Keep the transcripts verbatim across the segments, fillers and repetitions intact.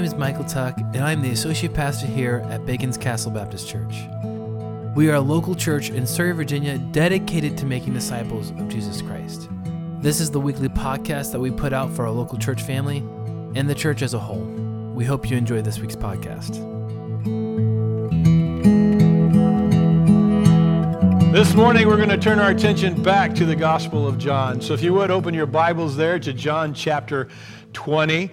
name is Michael Tuck, and I'm the Associate Pastor here at Bacon's Castle Baptist Church. We are a local church in Surrey, Virginia, dedicated to making disciples of Jesus Christ. This is the weekly podcast that we put out for our local church family and the church as a whole. We hope you enjoy this week's podcast. This morning, we're going to turn our attention back to the Gospel of John. So if you would, open your Bibles there to John chapter twenty.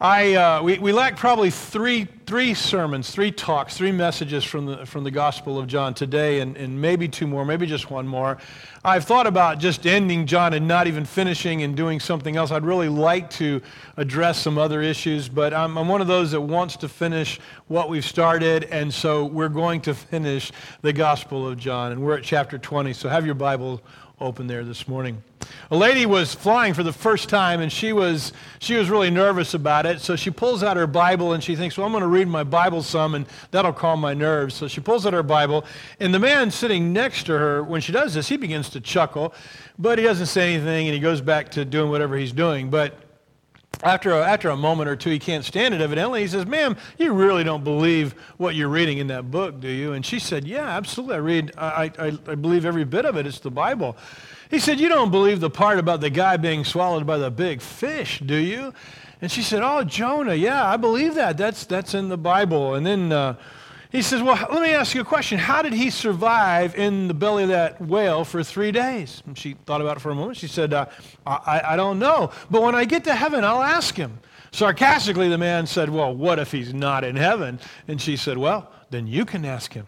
I uh, we, we lack probably three three sermons, three talks, three messages from the from the Gospel of John today, and, and maybe two more, maybe just one more. I've thought about just ending John and not even finishing and doing something else. I'd really like to address some other issues, but I'm, I'm one of those that wants to finish what we've started, and so we're going to finish the Gospel of John, and we're at chapter twenty, so have your Bible open there this morning. A lady was flying for the first time, and she was she was really nervous about it, so she pulls out her Bible, and she thinks, well, I'm going to read my Bible some, and that'll calm my nerves. So she pulls out her Bible, and the man sitting next to her, when she does this, he begins to chuckle, but he doesn't say anything, and he goes back to doing whatever he's doing. But After a, after a moment or two, he can't stand it, evidently. He says, ma'am, you really don't believe what you're reading in that book, do you? And she said, yeah, absolutely. I read, I, I, I believe every bit of it. It's the Bible. He said, you don't believe the part about the guy being swallowed by the big fish, do you? And she said, oh, Jonah, yeah, I believe that. That's that's in the Bible. And then uh, he says, well, let me ask you a question. How did he survive in the belly of that whale for three days? And she thought about it for a moment. She said, uh, I, I don't know, but when I get to heaven, I'll ask him. Sarcastically, the man said, well, what if he's not in heaven? And she said, well, then you can ask him.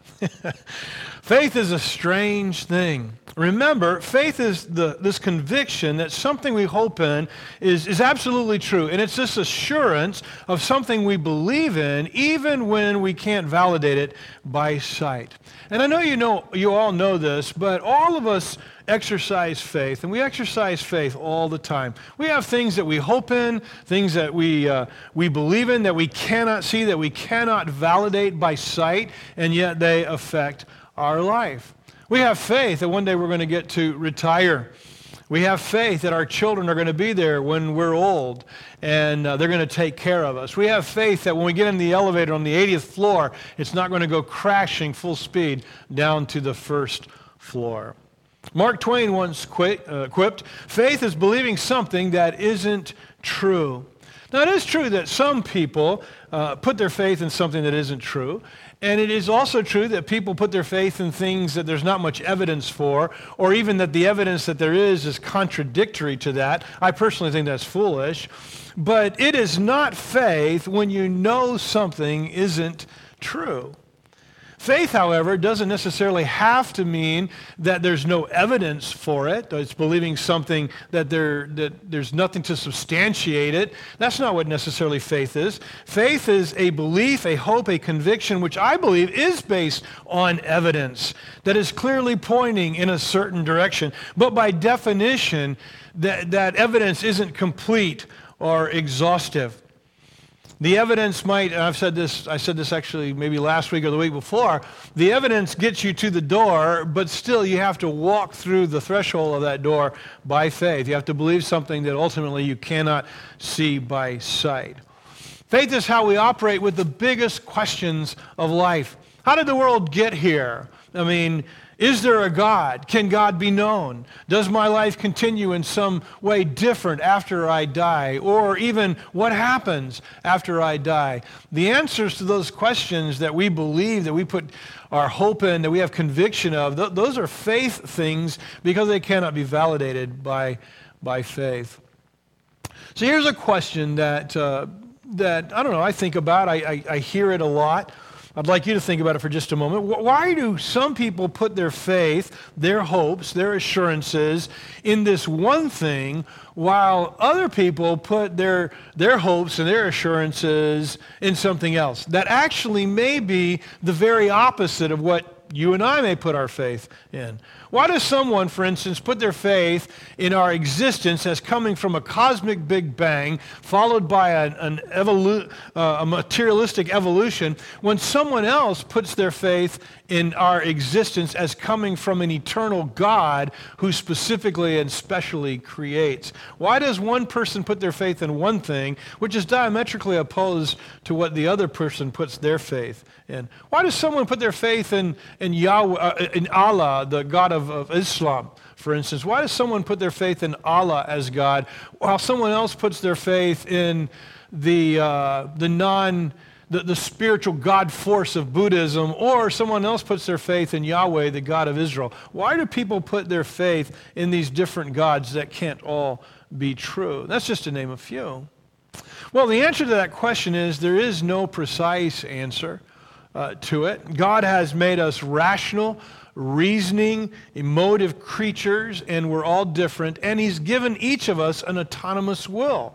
Faith is a strange thing. Remember, faith is the this conviction that something we hope in is, is absolutely true. And it's this assurance of something we believe in, even when we can't validate it by sight. And I know you know you all know this, but all of us exercise faith, and we exercise faith all the time. We have things that we hope in, things that we uh, we believe in, that we cannot see, that we cannot validate by sight, and yet they affect our life. We have faith that one day we're going to get to retire. We have faith that our children are going to be there when we're old, and uh, they're going to take care of us. We have faith that when we get in the elevator on the eightieth floor, it's not going to go crashing full speed down to the first floor. Mark Twain once quit, uh, quipped, faith is believing something that isn't true. Now, it is true that some people uh, put their faith in something that isn't true, and it is also true that people put their faith in things that there's not much evidence for, or even that the evidence that there is is contradictory to that. I personally think that's foolish, but it is not faith when you know something isn't true. Faith, however, doesn't necessarily have to mean that there's no evidence for it. It's believing something that, there, that there's nothing to substantiate it. That's not what necessarily faith is. Faith is a belief, a hope, a conviction, which I believe is based on evidence that is clearly pointing in a certain direction. But by definition, that, that evidence isn't complete or exhaustive. The evidence might, and I've said this, I said this actually maybe last week or the week before, the evidence gets you to the door, but still you have to walk through the threshold of that door by faith. You have to believe something that ultimately you cannot see by sight. Faith is how we operate with the biggest questions of life. How did the world get here? I mean, is there a God? Can God be known? Does my life continue in some way different after I die? Or even what happens after I die? The answers to those questions that we believe, that we put our hope in, that we have conviction of, th- those are faith things because they cannot be validated by, by faith. So here's a question that, uh, that I don't know, I think about. I, I, I hear it a lot. I'd like you to think about it for just a moment. Why do some people put their faith, their hopes, their assurances in this one thing while other people put their, their hopes and their assurances in something else that actually may be the very opposite of what you and I may put our faith in? Why does someone, for instance, put their faith in our existence as coming from a cosmic Big Bang followed by an, an evolu- uh, a materialistic evolution when someone else puts their faith in our existence as coming from an eternal God who specifically and specially creates? Why does one person put their faith in one thing which is diametrically opposed to what the other person puts their faith in? Why does someone put their faith in, in Yahweh, uh, in Allah, the God of, of Islam, for instance? Why does someone put their faith in Allah as God while someone else puts their faith in the uh, the non the, the spiritual God force of Buddhism, or someone else puts their faith in Yahweh, the God of Israel? Why do people put their faith in these different gods that can't all be true? That's just to name a few. Well, the answer to that question is there is no precise answer uh, to it. God has made us rational, reasoning, emotive creatures, and we're all different, and he's given each of us an autonomous will.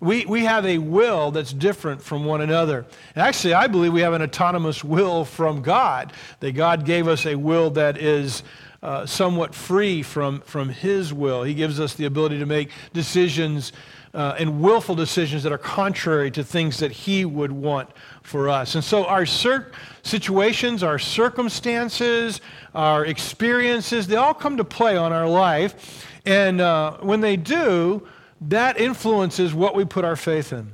We we have a will that's different from one another. And actually, I believe we have an autonomous will from God, that God gave us a will that is uh, somewhat free from, from his will. He gives us the ability to make decisions Uh, and willful decisions that are contrary to things that he would want for us. And so our cir- situations, our circumstances, our experiences, they all come to play on our life. And uh, when they do, that influences what we put our faith in.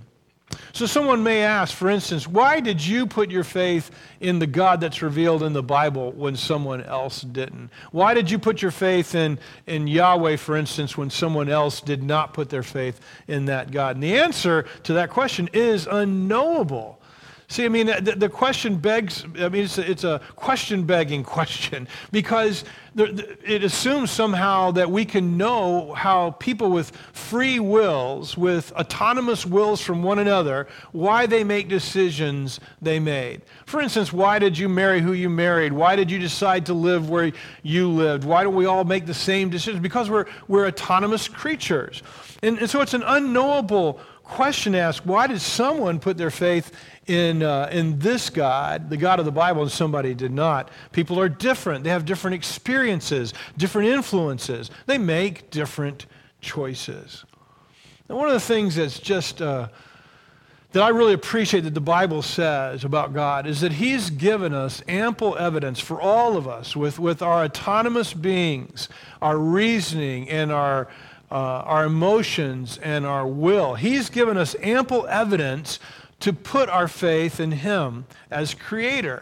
So someone may ask, for instance, why did you put your faith in the God that's revealed in the Bible when someone else didn't? Why did you put your faith in, in Yahweh, for instance, when someone else did not put their faith in that God? And the answer to that question is unknowable. See, I mean, the, the question begs, I mean, it's a, it's a question-begging question, because the, the, it assumes somehow that we can know how people with free wills, with autonomous wills from one another, why they make decisions they made. For instance, why did you marry who you married? Why did you decide to live where you lived? Why do we all make the same decisions? Because we're, we're autonomous creatures. And, and so it's an unknowable question asked, why did someone put their faith in uh, in this God, the God of the Bible, and somebody did not? People are different. They have different experiences, different influences. They make different choices. And one of the things that's just, uh, that I really appreciate that the Bible says about God is that he's given us ample evidence for all of us with, with our autonomous beings, our reasoning, and our Uh, our emotions and our will. He's given us ample evidence to put our faith in him as creator.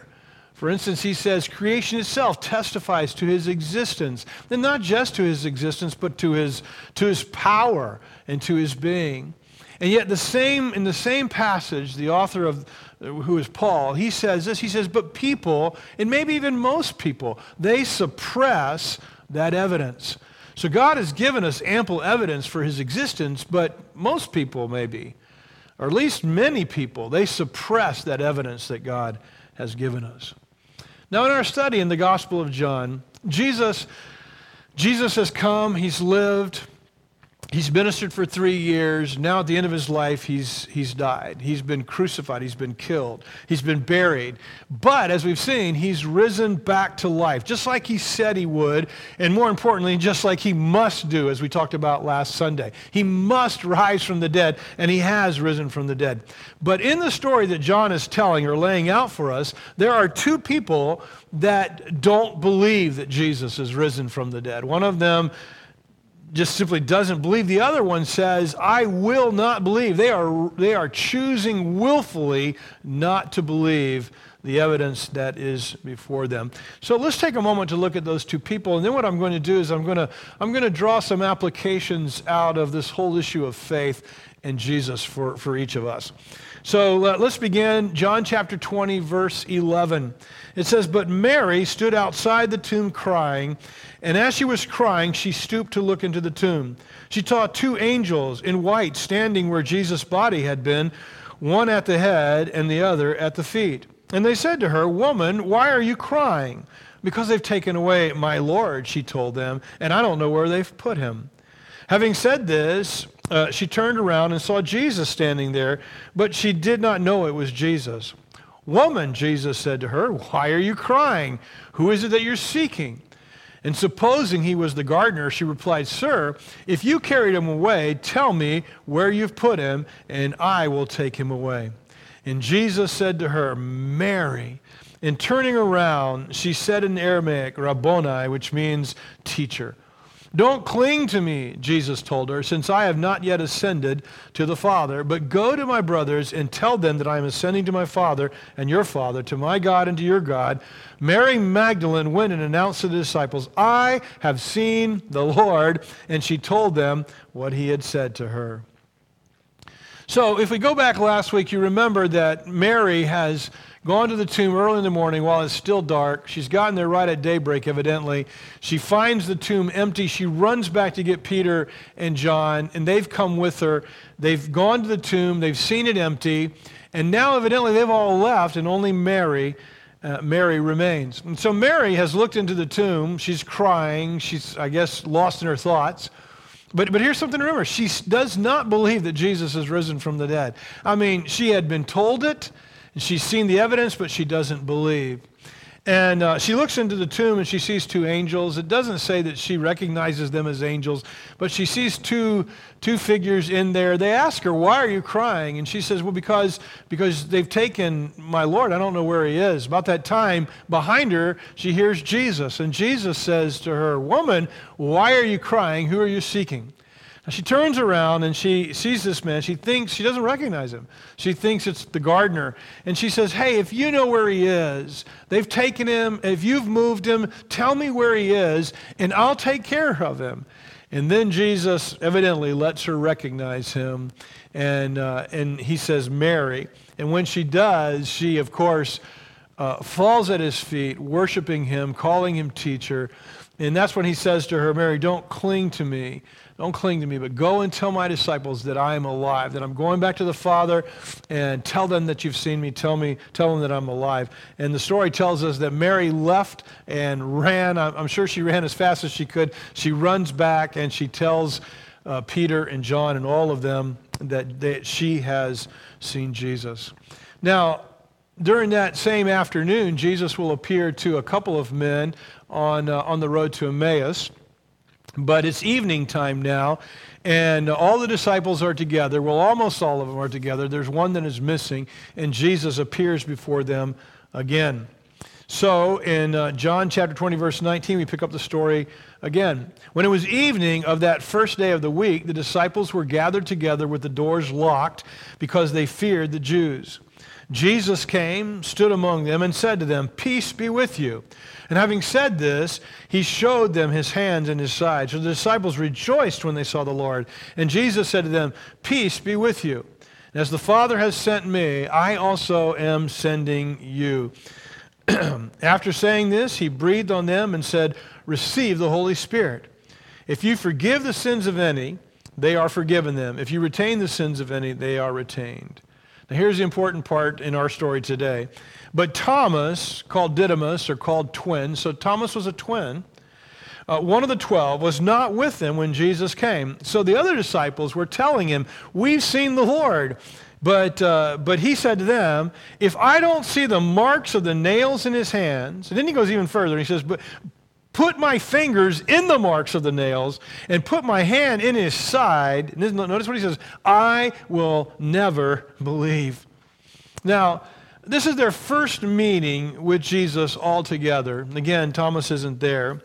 For instance, he says creation itself testifies to his existence, and not just to his existence, but to his to his power and to his being. And yet the same in the same passage, the author of who is Paul, he says this, he says, but people, and maybe even most people, they suppress that evidence. So God has given us ample evidence for his existence, but most people maybe, or at least many people, they suppress that evidence that God has given us. Now in our study in the Gospel of John, Jesus, Jesus has come, he's lived, he's ministered for three years. Now at the end of his life, he's, he's died. He's been crucified, he's been killed, he's been buried. But as we've seen, he's risen back to life, just like he said he would, and more importantly, just like he must do, as we talked about last Sunday. He must rise from the dead, and he has risen from the dead. But in the story that John is telling or laying out for us, there are two people that don't believe that Jesus is risen from the dead. One of them just simply doesn't believe. The other one says, I will not believe. They are they are choosing willfully not to believe the evidence that is before them. So let's take a moment to look at those two people. And then what I'm going to do is I'm going to I'm going to draw some applications out of this whole issue of faith in Jesus for, for each of us. So uh, let's begin John chapter twenty, verse eleven. It says, but Mary stood outside the tomb crying, and as she was crying, she stooped to look into the tomb. She saw two angels in white standing where Jesus' body had been, one at the head and the other at the feet. And they said to her, woman, why are you crying? Because they've taken away my Lord, she told them, and I don't know where they've put him. Having said this, Uh, she turned around and saw Jesus standing there, but she did not know it was Jesus. Woman, Jesus said to her, why are you crying? Who is it that you're seeking? And supposing he was the gardener, she replied, "Sir, if you carried him away, tell me where you've put him, and I will take him away." And Jesus said to her, "Mary." And turning around, she said in Aramaic, "Rabboni," which means teacher. "Don't cling to me," Jesus told her, "since I have not yet ascended to the Father, but go to my brothers and tell them that I am ascending to my Father and your Father, to my God and to your God." Mary Magdalene went and announced to the disciples, "I have seen the Lord," and she told them what he had said to her. So if we go back last week, you remember that Mary has gone to the tomb early in the morning while it's still dark. She's gotten there right at daybreak, evidently. She finds the tomb empty. She runs back to get Peter and John, and they've come with her. They've gone to the tomb. They've seen it empty. And now, evidently, they've all left, and only Mary, uh, Mary remains. And so Mary has looked into the tomb. She's crying. She's, I guess, lost in her thoughts. But but here's something to remember. She does not believe that Jesus has risen from the dead. I mean, she had been told it. She's seen the evidence, but she doesn't believe. And uh, she looks into the tomb, and she sees two angels. It doesn't say that she recognizes them as angels, but she sees two two figures in there. They ask her, "Why are you crying?" And she says, "Well, because, because they've taken my Lord. I don't know where he is." About that time, behind her, she hears Jesus. And Jesus says to her, "Woman, why are you crying? Who are you seeking?" She turns around and she sees this man. She thinks, she doesn't recognize him. She thinks it's the gardener. And she says, "Hey, if you know where he is, they've taken him, if you've moved him, tell me where he is, and I'll take care of him." And then Jesus evidently lets her recognize him, and uh, and he says, "Mary." And when she does, she, of course, uh, falls at his feet, worshiping him, calling him teacher. And that's when he says to her, "Mary, don't cling to me. Don't cling to me, but go and tell my disciples that I am alive, that I'm going back to the Father, and tell them that you've seen me. Tell me, tell them that I'm alive." And the story tells us that Mary left and ran. I'm sure she ran as fast as she could. She runs back, and she tells uh, Peter and John and all of them that, that she has seen Jesus. Now, during that same afternoon, Jesus will appear to a couple of men on uh, on the road to Emmaus. But it's evening time now, and all the disciples are together. Well, almost all of them are together. There's one that is missing, and Jesus appears before them again. So in uh, John chapter twenty, verse nineteen, we pick up the story again. "When it was evening of that first day of the week, the disciples were gathered together with the doors locked because they feared the Jews. Jesus came, stood among them, and said to them, 'Peace be with you.' And having said this, he showed them his hands and his side. So the disciples rejoiced when they saw the Lord. And Jesus said to them, 'Peace be with you. And as the Father has sent me, I also am sending you.' After saying this, he breathed on them and said, 'Receive the Holy Spirit. If you forgive the sins of any, they are forgiven them. If you retain the sins of any, they are retained.'" Now, here's the important part in our story today. "But Thomas, called Didymus, or called twin," so Thomas was a twin, uh, "one of the twelve, was not with them when Jesus came. So the other disciples were telling him, 'We've seen the Lord.' But uh, but he said to them, 'If I don't see the marks of the nails in his hands,'" and then he goes even further. He says, "But put my fingers in the marks of the nails and put my hand in his side." And notice what he says, "I will never believe." Now, this is their first meeting with Jesus altogether. Again, Thomas isn't there.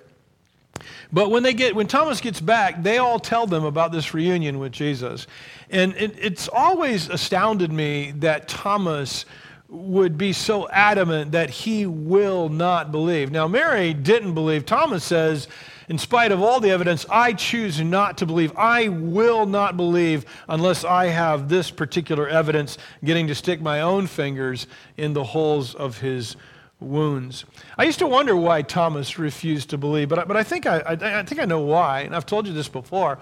But when they get, when Thomas gets back, they all tell them about this reunion with Jesus. And it, it's always astounded me that Thomas would be so adamant that he will not believe. Now, Mary didn't believe. Thomas says, in spite of all the evidence, "I choose not to believe. I will not believe unless I have this particular evidence, getting to stick my own fingers in the holes of his wounds." I used to wonder why Thomas refused to believe, but I, but I think I, I I think I know why, and I've told you this before.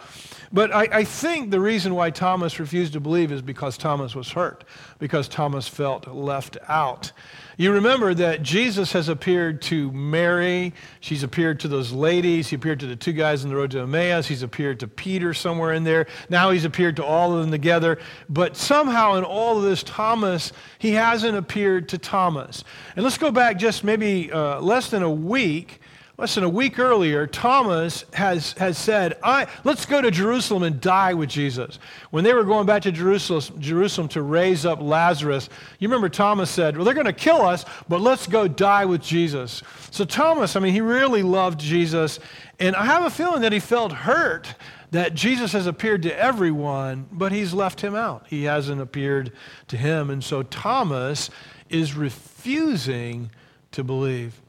But I, I think the reason why Thomas refused to believe is because Thomas was hurt, because Thomas felt left out. You remember that Jesus has appeared to Mary. She's appeared to those ladies. He appeared to the two guys on the road to Emmaus. He's appeared to Peter somewhere in there. Now he's appeared to all of them together. But somehow in all of this, Thomas, he hasn't appeared to Thomas. And let's go back just maybe uh, less than a week. less than a week earlier, Thomas has, has said, I, let's go to Jerusalem and die with Jesus. When they were going back to Jerusalem, Jerusalem to raise up Lazarus, you remember Thomas said, well, they're going to kill us, but let's go die with Jesus. So Thomas, I mean, he really loved Jesus, and I have a feeling that he felt hurt that Jesus has appeared to everyone, but he's left him out. He hasn't appeared to him, and so Thomas is refusing to believe.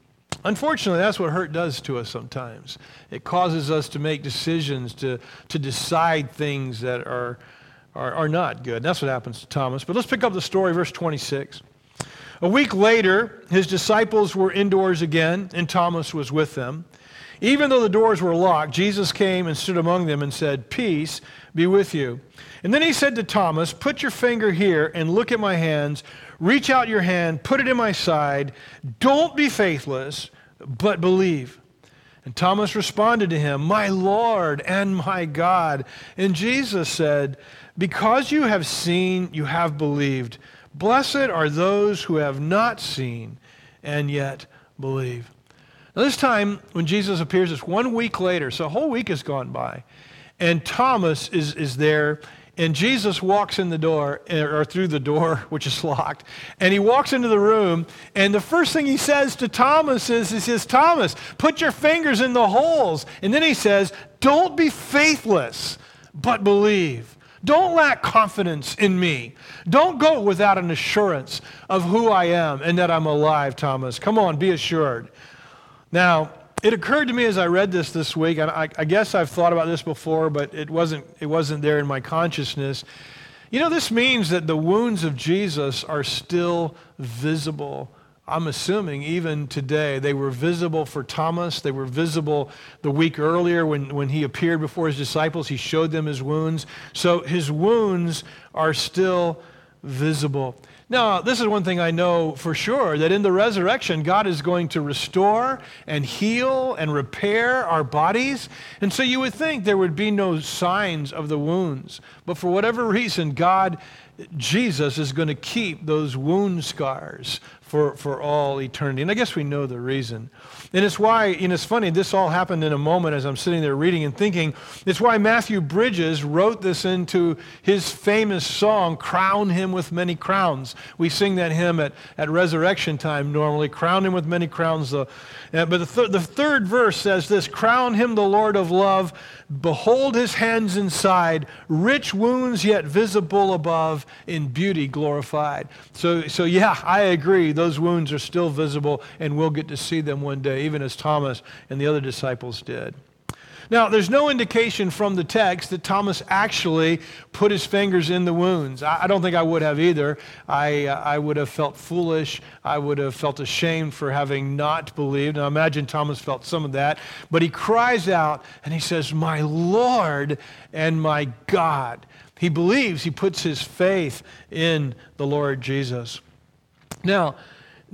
Unfortunately, that's what hurt does to us sometimes. It causes us to make decisions, to, to decide things that are, are, are not good. And that's what happens to Thomas. But let's pick up the story, verse twenty-six. A week later, his disciples were indoors again, and Thomas was with them. Even though the doors were locked, Jesus came and stood among them and said, "Peace be with you." And then he said to Thomas, "Put your finger here and look at my hands. Reach out your hand, put it in my side. Don't be faithless, but believe." And Thomas responded to him, "My Lord and my God." And Jesus said, "Because you have seen, you have believed. Blessed are those who have not seen and yet believe." Now, this time when Jesus appears, it's one week later, so a whole week has gone by. And Thomas is, is there, and Jesus walks in the door, or through the door, which is locked, and he walks into the room, and the first thing he says to Thomas is, he says, "Thomas, put your fingers in the holes." And then he says, "Don't be faithless, but believe." Don't lack confidence in me. Don't go without an assurance of who I am and that I'm alive, Thomas. Come on, be assured. Now, it occurred to me as I read this this week, and I, I guess I've thought about this before, but it wasn't, it wasn't there in my consciousness. You know, this means that the wounds of Jesus are still visible. I'm assuming even today they were visible for Thomas. They were visible the week earlier when, when he appeared before his disciples. He showed them his wounds. So his wounds are still visible. Now, this is one thing I know for sure, that in the resurrection, God is going to restore and heal and repair our bodies. And so you would think there would be no signs of the wounds. But for whatever reason, God, Jesus is going to keep those wound scars for, for all eternity. And I guess we know the reason. And it's why, and it's funny, this all happened in a moment as I'm sitting there reading and thinking. It's why Matthew Bridges wrote this into his famous song, "Crown Him with Many Crowns." We sing that hymn at, at resurrection time normally, "Crown Him with Many Crowns." The, uh, but the, th- the third verse says this, "Crown Him the Lord of love, behold His hands inside, rich wounds yet visible above, in beauty glorified." So, so yeah, I agree. Those wounds are still visible, and we'll get to see them one day, even as Thomas and the other disciples did. Now, there's no indication from the text that Thomas actually put his fingers in the wounds. I, I don't think I would have either. I, uh, I would have felt foolish. I would have felt ashamed for having not believed. And I imagine Thomas felt some of that. But he cries out, and he says, "My Lord and my God." He believes. He puts his faith in the Lord Jesus. Now,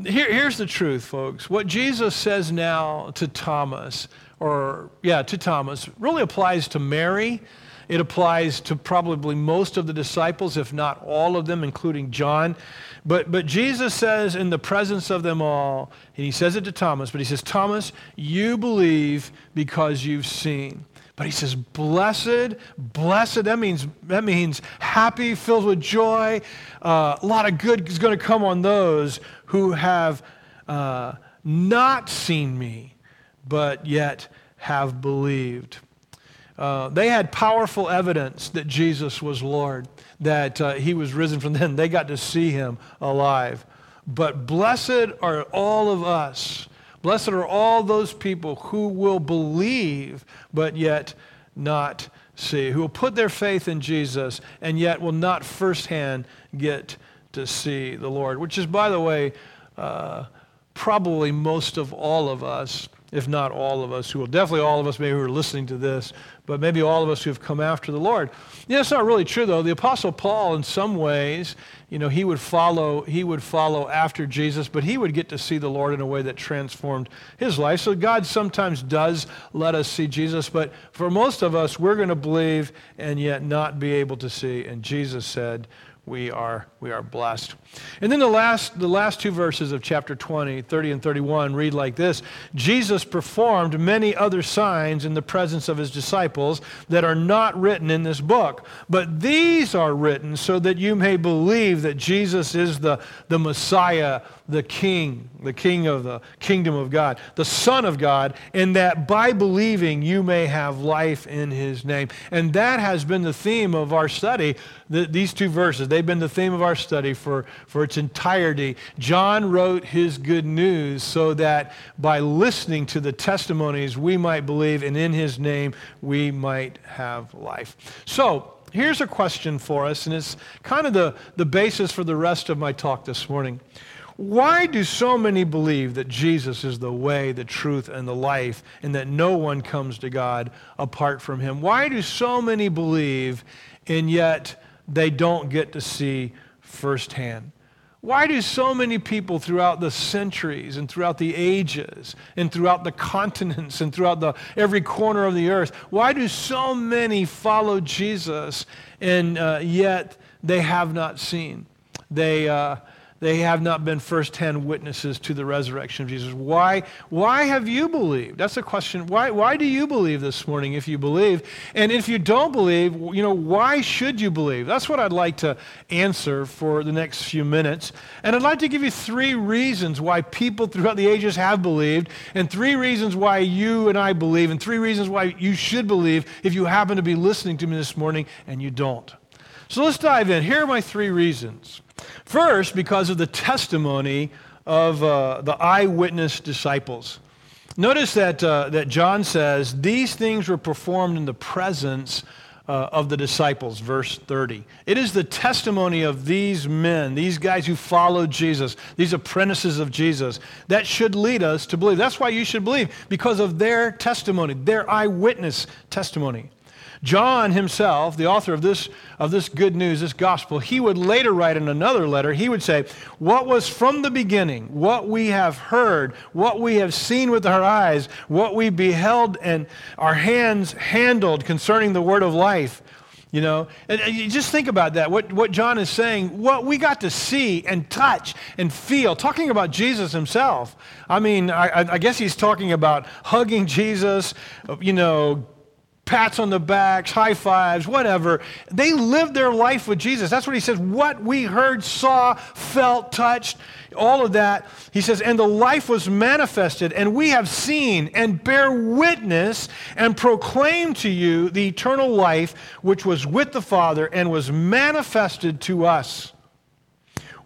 here, here's the truth, folks. What Jesus says now to Thomas, or, yeah, to Thomas, really applies to Mary. It applies to probably most of the disciples, if not all of them, including John. But, but Jesus says in the presence of them all, and he says it to Thomas, but he says, "Thomas, you believe because you've seen." But he says, blessed, blessed, that means that means happy, filled with joy. Uh, a lot of good is going to come on those who have uh, not seen me, but yet have believed. Uh, they had powerful evidence that Jesus was Lord, that uh, he was risen from them. They got to see him alive. But blessed are all of us. Blessed are all those people who will believe, but yet not see, who will put their faith in Jesus and yet will not firsthand get to see the Lord, which is, by the way, uh, probably most of all of us, if not all of us, who will definitely all of us maybe who are listening to this, but maybe all of us who have come after the Lord. Yeah, it's not really true, though. The Apostle Paul, in some ways, you know, he would follow, he would follow after Jesus, but he would get to see the Lord in a way that transformed his life. So God sometimes does let us see Jesus, but for most of us, we're going to believe and yet not be able to see. And Jesus said, we are we are blessed. And then the last the last two verses of chapter twenty, thirty and thirty-one read like this: Jesus performed many other signs in the presence of his disciples that are not written in this book, but these are written so that you may believe that Jesus is the the Messiah, the King, the King of the kingdom of God, the Son of God, and that by believing you may have life in his name. And that has been the theme of our study, the, these two verses. They've been the theme of our study for, for its entirety. John wrote his good news so that by listening to the testimonies we might believe, and in his name we might have life. So here's a question for us, and it's kind of the, the basis for the rest of my talk this morning. Why do so many believe that Jesus is the way, the truth, and the life, and that no one comes to God apart from him? Why do so many believe, and yet they don't get to see firsthand? Why do so many people throughout the centuries and throughout the ages and throughout the continents and throughout the every corner of the earth, why do so many follow Jesus and uh, yet they have not seen? They... Uh, They have not been first-hand witnesses to the resurrection of Jesus. Why, why have you believed? That's the question. Why, why do you believe this morning if you believe? And if you don't believe, you know, why should you believe? That's what I'd like to answer for the next few minutes. And I'd like to give you three reasons why people throughout the ages have believed, and three reasons why you and I believe, and three reasons why you should believe if you happen to be listening to me this morning and you don't. So let's dive in. Here are my three reasons. First, because of the testimony of uh, the eyewitness disciples. Notice that, uh, that John says, these things were performed in the presence uh, of the disciples, verse thirty. It is the testimony of these men, these guys who followed Jesus, these apprentices of Jesus, that should lead us to believe. That's why you should believe, because of their testimony, their eyewitness testimony. John himself, the author of this of this good news, this gospel, he would later write in another letter, he would say, what was from the beginning, what we have heard, what we have seen with our eyes, what we beheld and our hands handled concerning the word of life. You know, and, and you just think about that, what, what John is saying, what we got to see and touch and feel, talking about Jesus himself. I mean, I, I guess he's talking about hugging Jesus, you know, pats on the backs, high fives, whatever. They lived their life with Jesus. That's what he says. What we heard, saw, felt, touched, all of that. He says, and the life was manifested, and we have seen and bear witness and proclaim to you the eternal life which was with the Father and was manifested to us.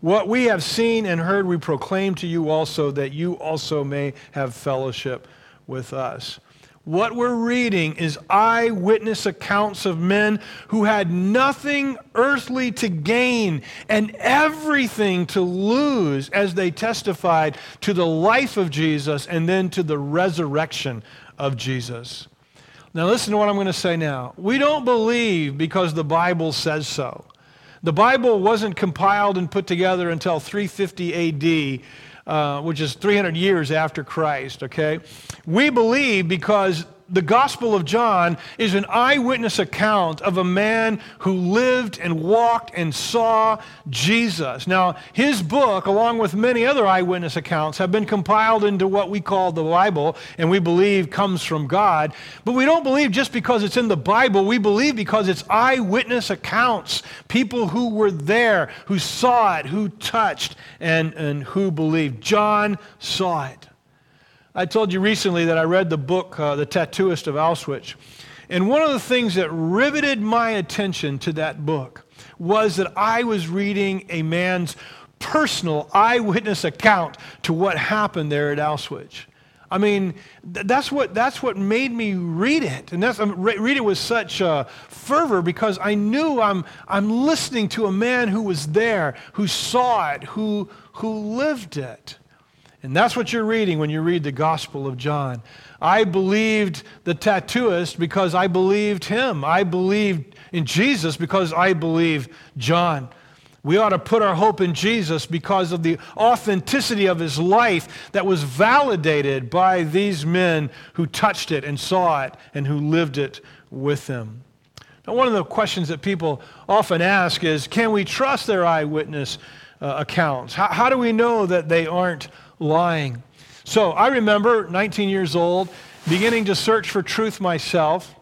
What we have seen and heard we proclaim to you also, that you also may have fellowship with us. What we're reading is eyewitness accounts of men who had nothing earthly to gain and everything to lose as they testified to the life of Jesus and then to the resurrection of Jesus. Now listen to what I'm going to say now. We don't believe because the Bible says so. The Bible wasn't compiled and put together until three fifty A D, Uh, which is three hundred years after Christ, okay? We believe because the Gospel of John is an eyewitness account of a man who lived and walked and saw Jesus. Now, his book, along with many other eyewitness accounts, have been compiled into what we call the Bible, and we believe comes from God. But we don't believe just because it's in the Bible. We believe because it's eyewitness accounts, people who were there, who saw it, who touched, and, and who believed. John saw it. I told you recently that I read the book, uh, The Tattooist of Auschwitz. And one of the things that riveted my attention to that book was that I was reading a man's personal eyewitness account to what happened there at Auschwitz. I mean, th- that's what that's what made me read it, and that's I re- read it with such uh, fervor because I knew I'm I'm listening to a man who was there, who saw it, who who lived it. And that's what you're reading when you read the Gospel of John. I believed the tattooist because I believed him. I believed in Jesus because I believe John. We ought to put our hope in Jesus because of the authenticity of his life that was validated by these men who touched it and saw it and who lived it with them. Now, one of the questions that people often ask is, can we trust their eyewitness uh, accounts? How, how do we know that they aren't lying? So I remember, nineteen years old, beginning to search for truth myself,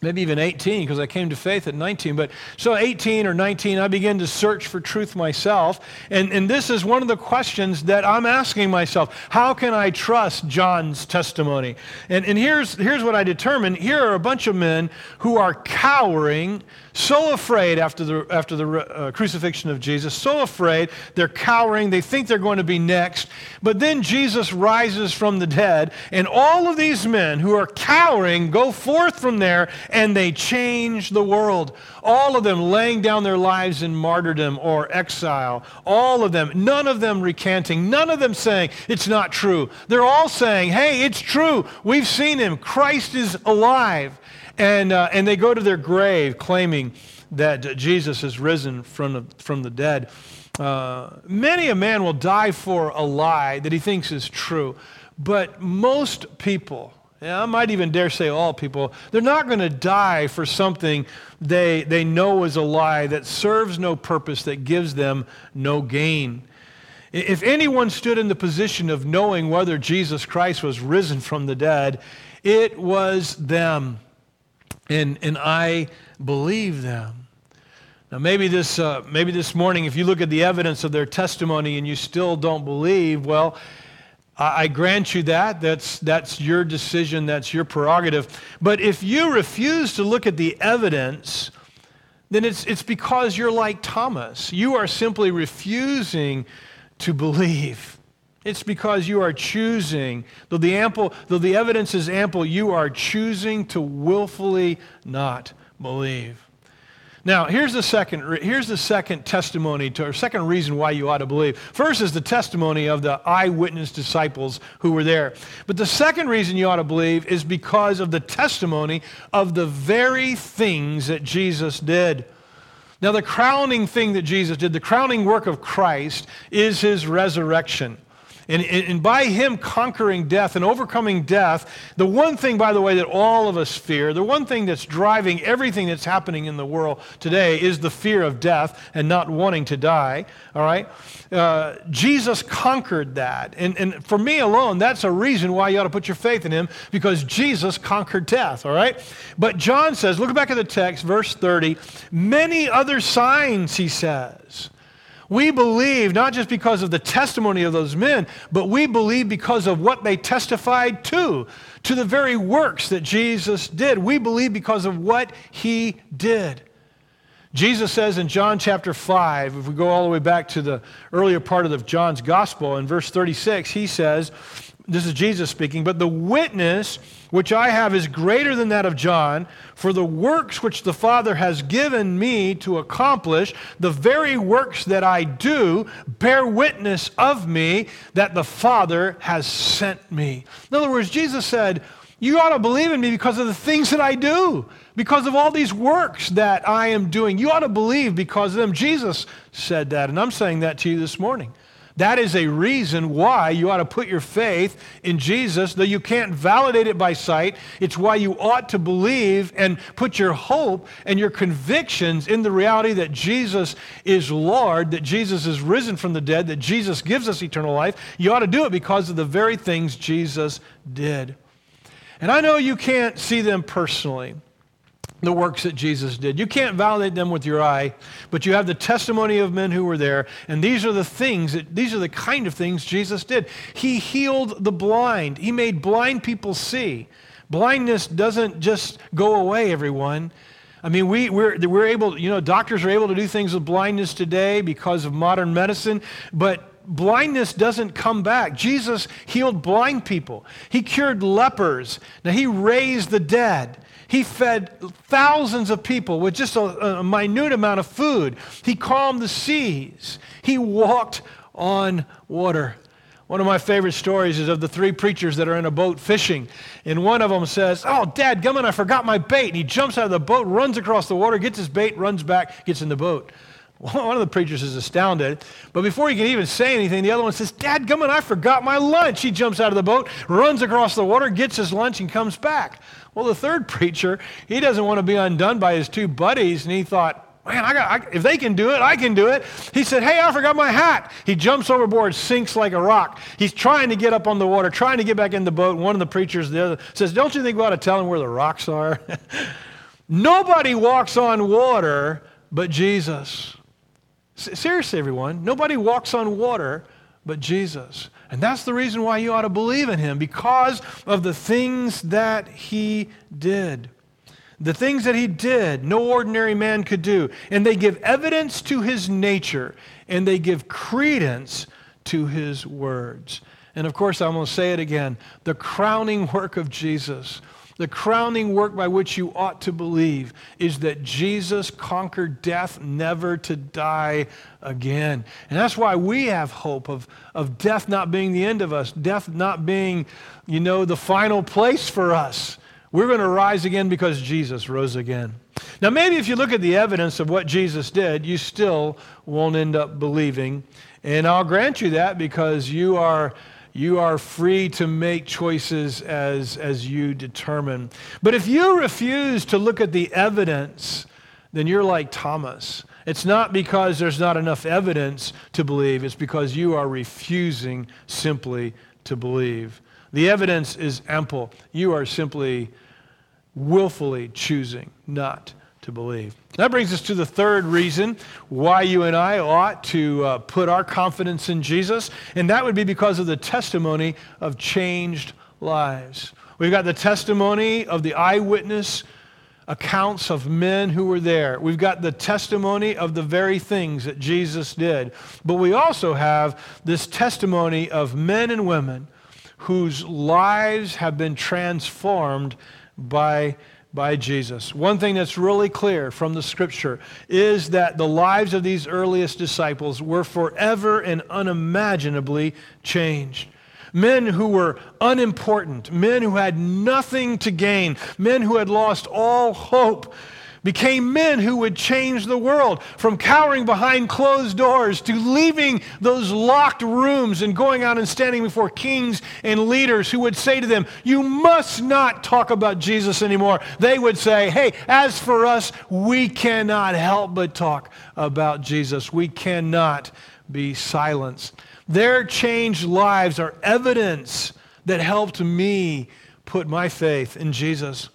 maybe even eighteen, because I came to faith at nineteen. But so eighteen or nineteen, I began to search for truth myself. And, and this is one of the questions that I'm asking myself. How can I trust John's testimony? And, and here's, here's what I determined. Here are a bunch of men who are cowering, so afraid after the, after the uh, crucifixion of Jesus, so afraid, they're cowering, they think they're going to be next. But then Jesus rises from the dead, and all of these men who are cowering go forth from there, and they change the world. All of them laying down their lives in martyrdom or exile. All of them, none of them recanting, none of them saying, it's not true. They're all saying, hey, it's true. We've seen him. Christ is alive. And uh, and they go to their grave claiming that Jesus is risen from the, from the dead. Uh, many a man will die for a lie that he thinks is true. But most people, yeah, I might even dare say all people, they're not going to die for something they, they know is a lie that serves no purpose, that gives them no gain. If anyone stood in the position of knowing whether Jesus Christ was risen from the dead, it was them. And and I believe them. Now maybe this uh, maybe this morning, if you look at the evidence of their testimony and you still don't believe, well, I, I grant you that. That's that's your decision. That's your prerogative. But if you refuse to look at the evidence, then it's it's because you're like Thomas. You are simply refusing to believe. It's because you are choosing, though the ample, though the evidence is ample, you are choosing to willfully not believe. Now, here's the second, here's the second testimony, to, or second reason why you ought to believe. First is the testimony of the eyewitness disciples who were there. But the second reason you ought to believe is because of the testimony of the very things that Jesus did. Now, the crowning thing that Jesus did, the crowning work of Christ, is his resurrection. And, and by him conquering death and overcoming death, the one thing, by the way, that all of us fear, the one thing that's driving everything that's happening in the world today is the fear of death and not wanting to die, all right? Uh, Jesus conquered that. And, and for me alone, that's a reason why you ought to put your faith in him, because Jesus conquered death, all right? But John says, look back at the text, verse thirty, many other signs, he says. We believe not just because of the testimony of those men, but we believe because of what they testified to, to the very works that Jesus did. We believe because of what he did. Jesus says in John chapter five, if we go all the way back to the earlier part of John's gospel, in verse thirty-six, he says, this is Jesus speaking, but the witness which I have is greater than that of John, for the works which the Father has given me to accomplish, the very works that I do, bear witness of me that the Father has sent me. In other words, Jesus said, you ought to believe in me because of the things that I do, because of all these works that I am doing. You ought to believe because of them. Jesus said that, and I'm saying that to you this morning. That is a reason why you ought to put your faith in Jesus, though you can't validate it by sight. It's why you ought to believe and put your hope and your convictions in the reality that Jesus is Lord, that Jesus is risen from the dead, that Jesus gives us eternal life. You ought to do it because of the very things Jesus did. And I know you can't see them personally, the works that Jesus did. You can't validate them with your eye, but you have the testimony of men who were there, and these are the things, that, these are the kind of things Jesus did. He healed the blind. He made blind people see. Blindness doesn't just go away, everyone. I mean, we, we're, we're able, you know, doctors are able to do things with blindness today because of modern medicine, but blindness doesn't come back. Jesus healed blind people. He cured lepers. Now, he raised the dead. He fed thousands of people with just a, a minute amount of food. He calmed the seas. He walked on water. One of my favorite stories is of the three preachers that are in a boat fishing. And one of them says, oh, dadgummit, I forgot my bait. And he jumps out of the boat, runs across the water, gets his bait, runs back, gets in the boat. One of the preachers is astounded, but before he can even say anything, the other one says, "Dadgummit, I forgot my lunch." He jumps out of the boat, runs across the water, gets his lunch, and comes back. Well, the third preacher, he doesn't want to be undone by his two buddies, and he thought, man, I got, I, if they can do it, I can do it. He said, "Hey, I forgot my hat." He jumps overboard, sinks like a rock. He's trying to get up on the water, trying to get back in the boat. One of the preachers, the other, says, "Don't you think we ought to tell him where the rocks are?" Nobody walks on water but Jesus. Seriously, everyone, nobody walks on water but Jesus. And that's the reason why you ought to believe in him, because of the things that he did. The things that he did, no ordinary man could do. And they give evidence to his nature, and they give credence to his words. And of course, I'm going to say it again, the crowning work of Jesus, the crowning work by which you ought to believe, is that Jesus conquered death, never to die again. And that's why we have hope of, of death not being the end of us, death not being, you know, the final place for us. We're going to rise again because Jesus rose again. Now, maybe if you look at the evidence of what Jesus did, you still won't end up believing. And I'll grant you that, because you are you are free to make choices as, as you determine. But if you refuse to look at the evidence, then you're like Thomas. It's not because there's not enough evidence to believe. It's because you are refusing simply to believe. The evidence is ample. You are simply willfully choosing not to believe. That brings us to the third reason why you and I ought to uh, put our confidence in Jesus, and that would be because of the testimony of changed lives. We've got the testimony of the eyewitness accounts of men who were there. We've got the testimony of the very things that Jesus did, but we also have this testimony of men and women whose lives have been transformed by, by Jesus. One thing that's really clear from the Scripture is that the lives of these earliest disciples were forever and unimaginably changed. Men who were unimportant, men who had nothing to gain, men who had lost all hope, became men who would change the world, from cowering behind closed doors to leaving those locked rooms and going out and standing before kings and leaders who would say to them, "You must not talk about Jesus anymore." They would say, "Hey, as for us, we cannot help but talk about Jesus. We cannot be silenced." Their changed lives are evidence that helped me put my faith in Jesus.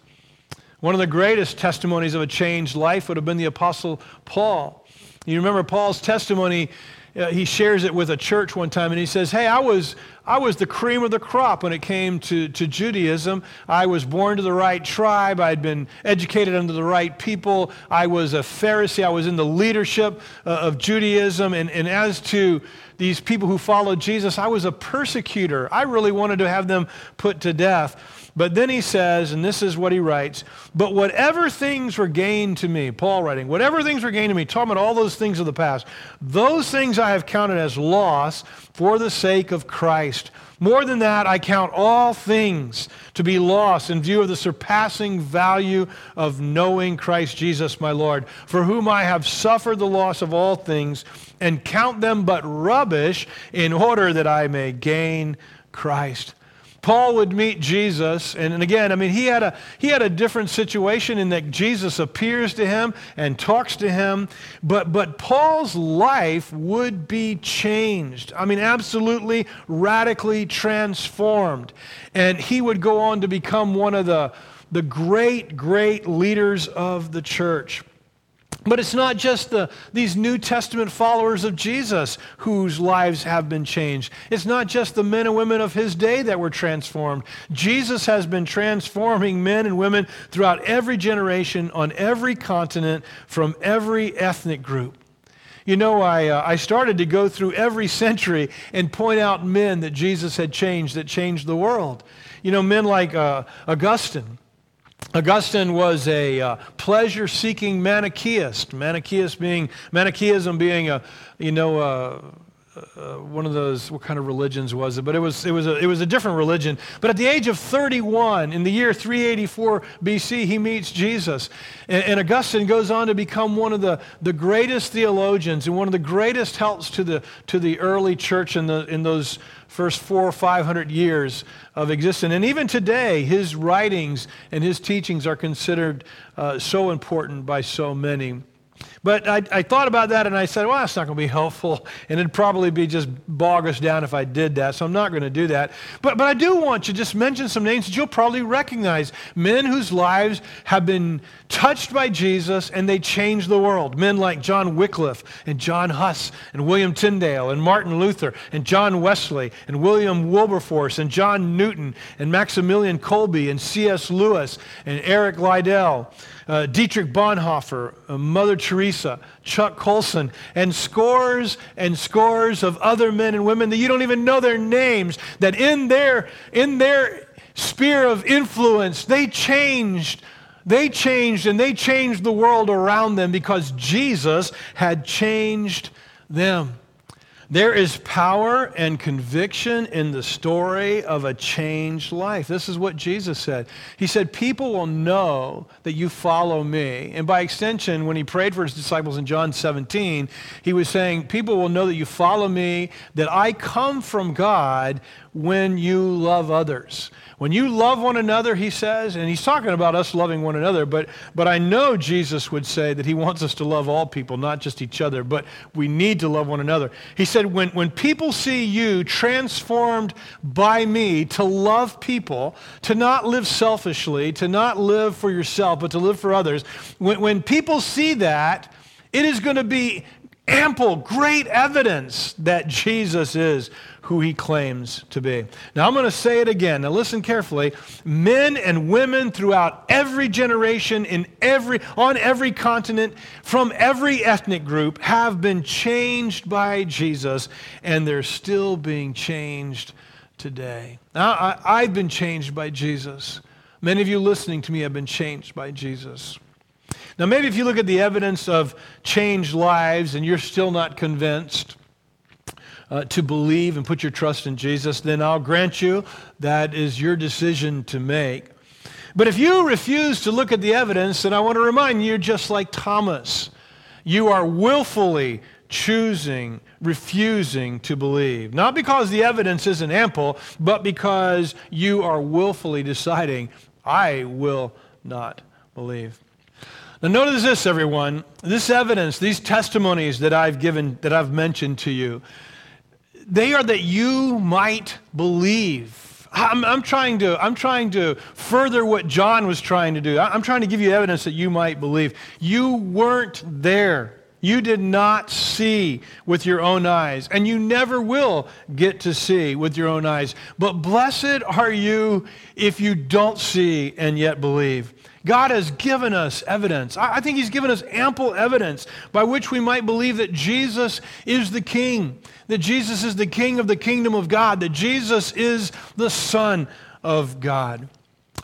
One of the greatest testimonies of a changed life would have been the Apostle Paul. You remember Paul's testimony, uh, he shares it with a church one time, and he says, "Hey, I was I was the cream of the crop when it came to, to Judaism. I was born to the right tribe. I'd been educated under the right people. I was a Pharisee. I was in the leadership uh, of Judaism. And, and as to these people who followed Jesus, I was a persecutor. I really wanted to have them put to death." But then he says, and this is what he writes, "But whatever things were gained to me," Paul writing, "whatever things were gained to me," talking about all those things of the past, "those things I have counted as loss for the sake of Christ. More than that, I count all things to be lost in view of the surpassing value of knowing Christ Jesus my Lord, for whom I have suffered the loss of all things, and count them but rubbish in order that I may gain Christ." Paul would meet Jesus, and again, I mean, he had a he had a different situation in that Jesus appears to him and talks to him, but, but Paul's life would be changed. I mean, absolutely, radically transformed. And he would go on to become one of the, the great, great leaders of the church. But it's not just the these New Testament followers of Jesus whose lives have been changed. It's not just the men and women of his day that were transformed. Jesus has been transforming men and women throughout every generation, on every continent, from every ethnic group. You know, I uh, I started to go through every century and point out men that Jesus had changed, that changed the world. You know, men like uh, Augustine. Augustine was a uh, pleasure-seeking Manichaeist. Manichaeist being Manichaeism being a you know a, uh, one of those, what kind of religions was it? But it was it was a, it was a different religion. But at the age of thirty-one, in the year three eighty-four B C, he meets Jesus. And, and Augustine goes on to become one of the, the greatest theologians and one of the greatest helps to the to the early church in the in those first four or five hundred years of existence. And even today, his writings and his teachings are considered uh, so important by so many. But I, I thought about that, and I said, well, that's not going to be helpful, and it'd probably be just bog us down if I did that, so I'm not going to do that. But but I do want to just mention some names that you'll probably recognize, men whose lives have been touched by Jesus, and they changed the world. Men like John Wycliffe, and John Huss, and William Tyndale, and Martin Luther, and John Wesley, and William Wilberforce, and John Newton, and Maximilian Kolbe, and C S Lewis, and Eric Liddell, uh, Dietrich Bonhoeffer, uh, Mother Teresa, Chuck Colson, and scores and scores of other men and women that you don't even know their names, that in their in their sphere of influence, they changed, they changed, and they changed the world around them because Jesus had changed them. There is power and conviction in the story of a changed life. This is what Jesus said. He said, people will know that you follow me. And by extension, when he prayed for his disciples in John seventeen, he was saying, people will know that you follow me, that I come from God when you love others. When you love one another, he says, and he's talking about us loving one another, but but I know Jesus would say that he wants us to love all people, not just each other, but we need to love one another. He said, when, when people see you transformed by me to love people, to not live selfishly, to not live for yourself, but to live for others, when, when people see that, it is going to be ample, great evidence that Jesus is who he claims to be. Now, I'm going to say it again. Now, listen carefully. Men and women throughout every generation, in every, on every continent, from every ethnic group, have been changed by Jesus, and they're still being changed today. Now, I, I've been changed by Jesus. Many of you listening to me have been changed by Jesus. Now, maybe if you look at the evidence of changed lives and you're still not convinced, Uh, to believe and put your trust in Jesus, then I'll grant you that is your decision to make. But if you refuse to look at the evidence, then I want to remind you, just like Thomas, you are willfully choosing, refusing to believe. Not because the evidence isn't ample, but because you are willfully deciding, I will not believe. Now notice this, everyone. This evidence, these testimonies that I've given, that I've mentioned to you, they are that you might believe. I'm, I'm trying to, I'm trying to further what John was trying to do. I'm trying to give you evidence that you might believe. You weren't there. You did not see with your own eyes, and you never will get to see with your own eyes. But blessed are you if you don't see and yet believe. God has given us evidence. I think he's given us ample evidence by which we might believe that Jesus is the King, that Jesus is the King of the kingdom of God, that Jesus is the Son of God.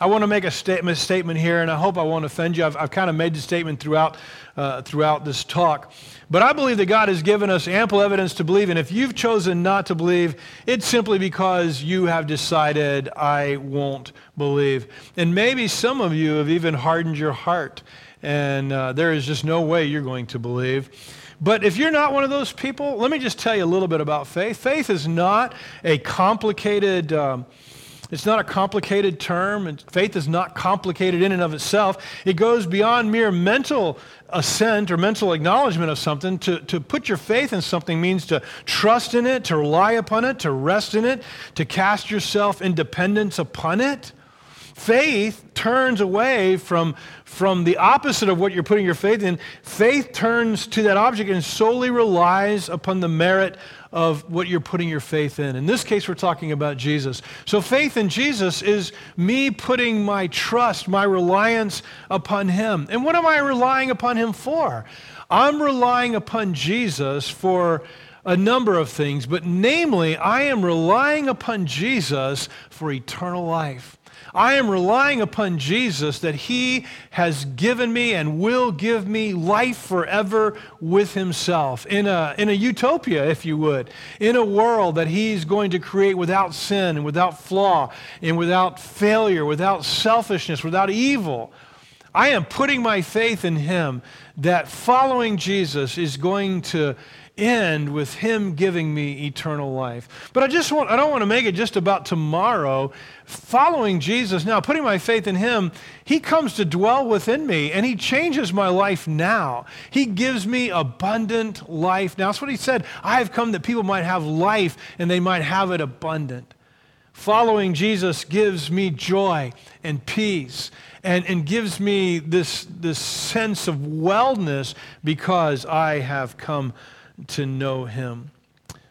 I want to make a statement, statement here, and I hope I won't offend you. I've, I've kind of made the statement throughout uh, throughout this talk. But I believe that God has given us ample evidence to believe, and if you've chosen not to believe, it's simply because you have decided, I won't believe. And maybe some of you have even hardened your heart, and uh, there is just no way you're going to believe. But if you're not one of those people, let me just tell you a little bit about faith. Faith is not a complicated... Um, It's not a complicated term, and faith is not complicated in and of itself. It goes beyond mere mental assent or mental acknowledgement of something. To, to put your faith in something means to trust in it, to rely upon it, to rest in it, to cast yourself in dependence upon it. Faith turns away from, from the opposite of what you're putting your faith in. Faith turns to that object and solely relies upon the merit of what you're putting your faith in. In this case, we're talking about Jesus. So faith in Jesus is me putting my trust, my reliance upon him. And what am I relying upon him for? I'm relying upon Jesus for a number of things, but namely, I am relying upon Jesus for eternal life. I am relying upon Jesus that he has given me and will give me life forever with himself in a, in a utopia, if you would, in a world that he's going to create without sin and without flaw and without failure, without selfishness, without evil. I am putting my faith in him that following Jesus is going to end with him giving me eternal life. But I just want, I don't want to make it just about tomorrow. Following Jesus now, putting my faith in him, he comes to dwell within me and he changes my life now. He gives me abundant life now. That's what he said. I have come that people might have life and they might have it abundant. Following Jesus gives me joy and peace and, and gives me this, this sense of wellness because I have come to know him.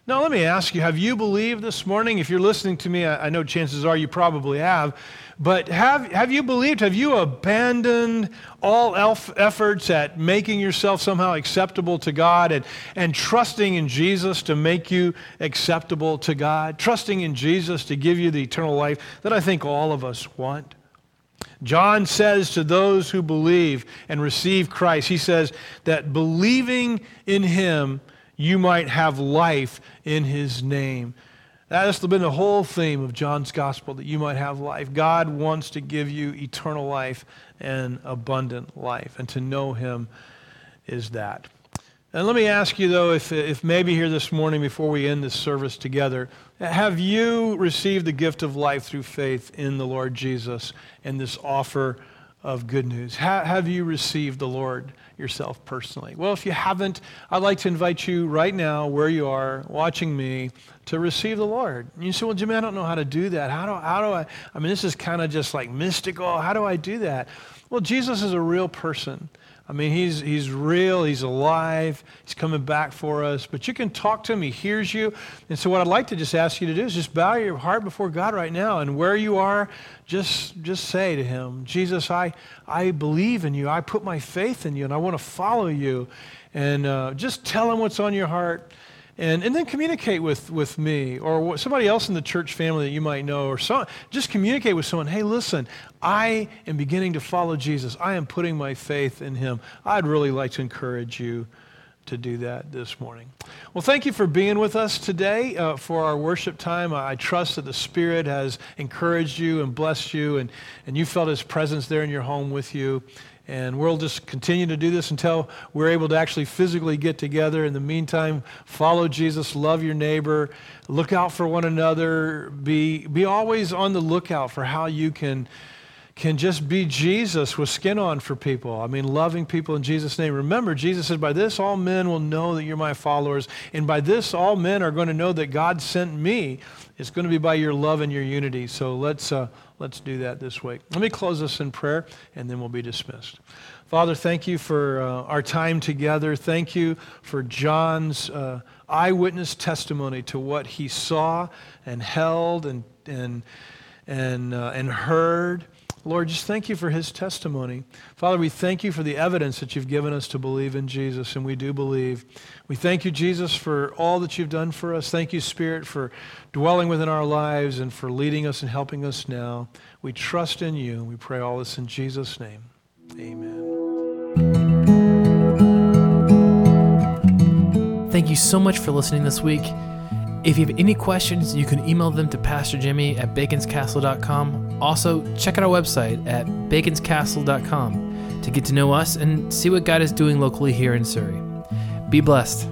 Now let me ask you, have you believed this morning? If you're listening to me, I, I know chances are you probably have, but have, have you believed? Have you abandoned all elf efforts at making yourself somehow acceptable to God and, and trusting in Jesus to make you acceptable to God, trusting in Jesus to give you the eternal life that I think all of us want? John says to those who believe and receive Christ, he says that believing in him, you might have life in his name. That has been the whole theme of John's gospel, that you might have life. God wants to give you eternal life and abundant life, and to know him is that. And let me ask you, though, if, if maybe here this morning before we end this service together, have you received the gift of life through faith in the Lord Jesus and this offer of good news? Ha- have you received the Lord yourself personally? Well, if you haven't, I'd like to invite you right now, where you are watching me, to receive the Lord. And you say, well, Jimmy, I don't know how to do that. How do, how do I? I mean, this is kind of just like mystical. How do I do that? Well, Jesus is a real person. I mean, he's he's real, he's alive, he's coming back for us, but you can talk to him, he hears you. And so what I'd like to just ask you to do is just bow your heart before God right now, and where you are, just just say to him, Jesus, I, I believe in you, I put my faith in you, and I want to follow you. And uh, just tell him what's on your heart, and, and then communicate with, with me, or somebody else in the church family that you might know, or some, just communicate with someone, hey, listen, I am beginning to follow Jesus. I am putting my faith in him. I'd really like to encourage you to do that this morning. Well, thank you for being with us today uh, for our worship time. I, I trust that the Spirit has encouraged you and blessed you, and, and you felt his presence there in your home with you. And we'll just continue to do this until we're able to actually physically get together. In the meantime, follow Jesus, love your neighbor, look out for one another, be be always on the lookout for how you can can just be Jesus with skin on for people. I mean, loving people in Jesus' name. Remember, Jesus said, by this all men will know that you're my followers, and by this all men are going to know that God sent me. It's going to be by your love and your unity. So let's uh, let's do that this week. Let me close this in prayer, and then we'll be dismissed. Father, thank you for uh, our time together. Thank you for John's uh, eyewitness testimony to what he saw and held and and and uh, and heard. Lord, just thank you for his testimony. Father, we thank you for the evidence that you've given us to believe in Jesus, and we do believe. We thank you, Jesus, for all that you've done for us. Thank you, Spirit, for dwelling within our lives and for leading us and helping us now. We trust in you. We pray all this in Jesus' name. Amen. Thank you so much for listening this week. If you have any questions, you can email them to Pastor Jimmy at bacons castle dot com. Also, check out our website at bacons castle dot com to get to know us and see what God is doing locally here in Surrey. Be blessed.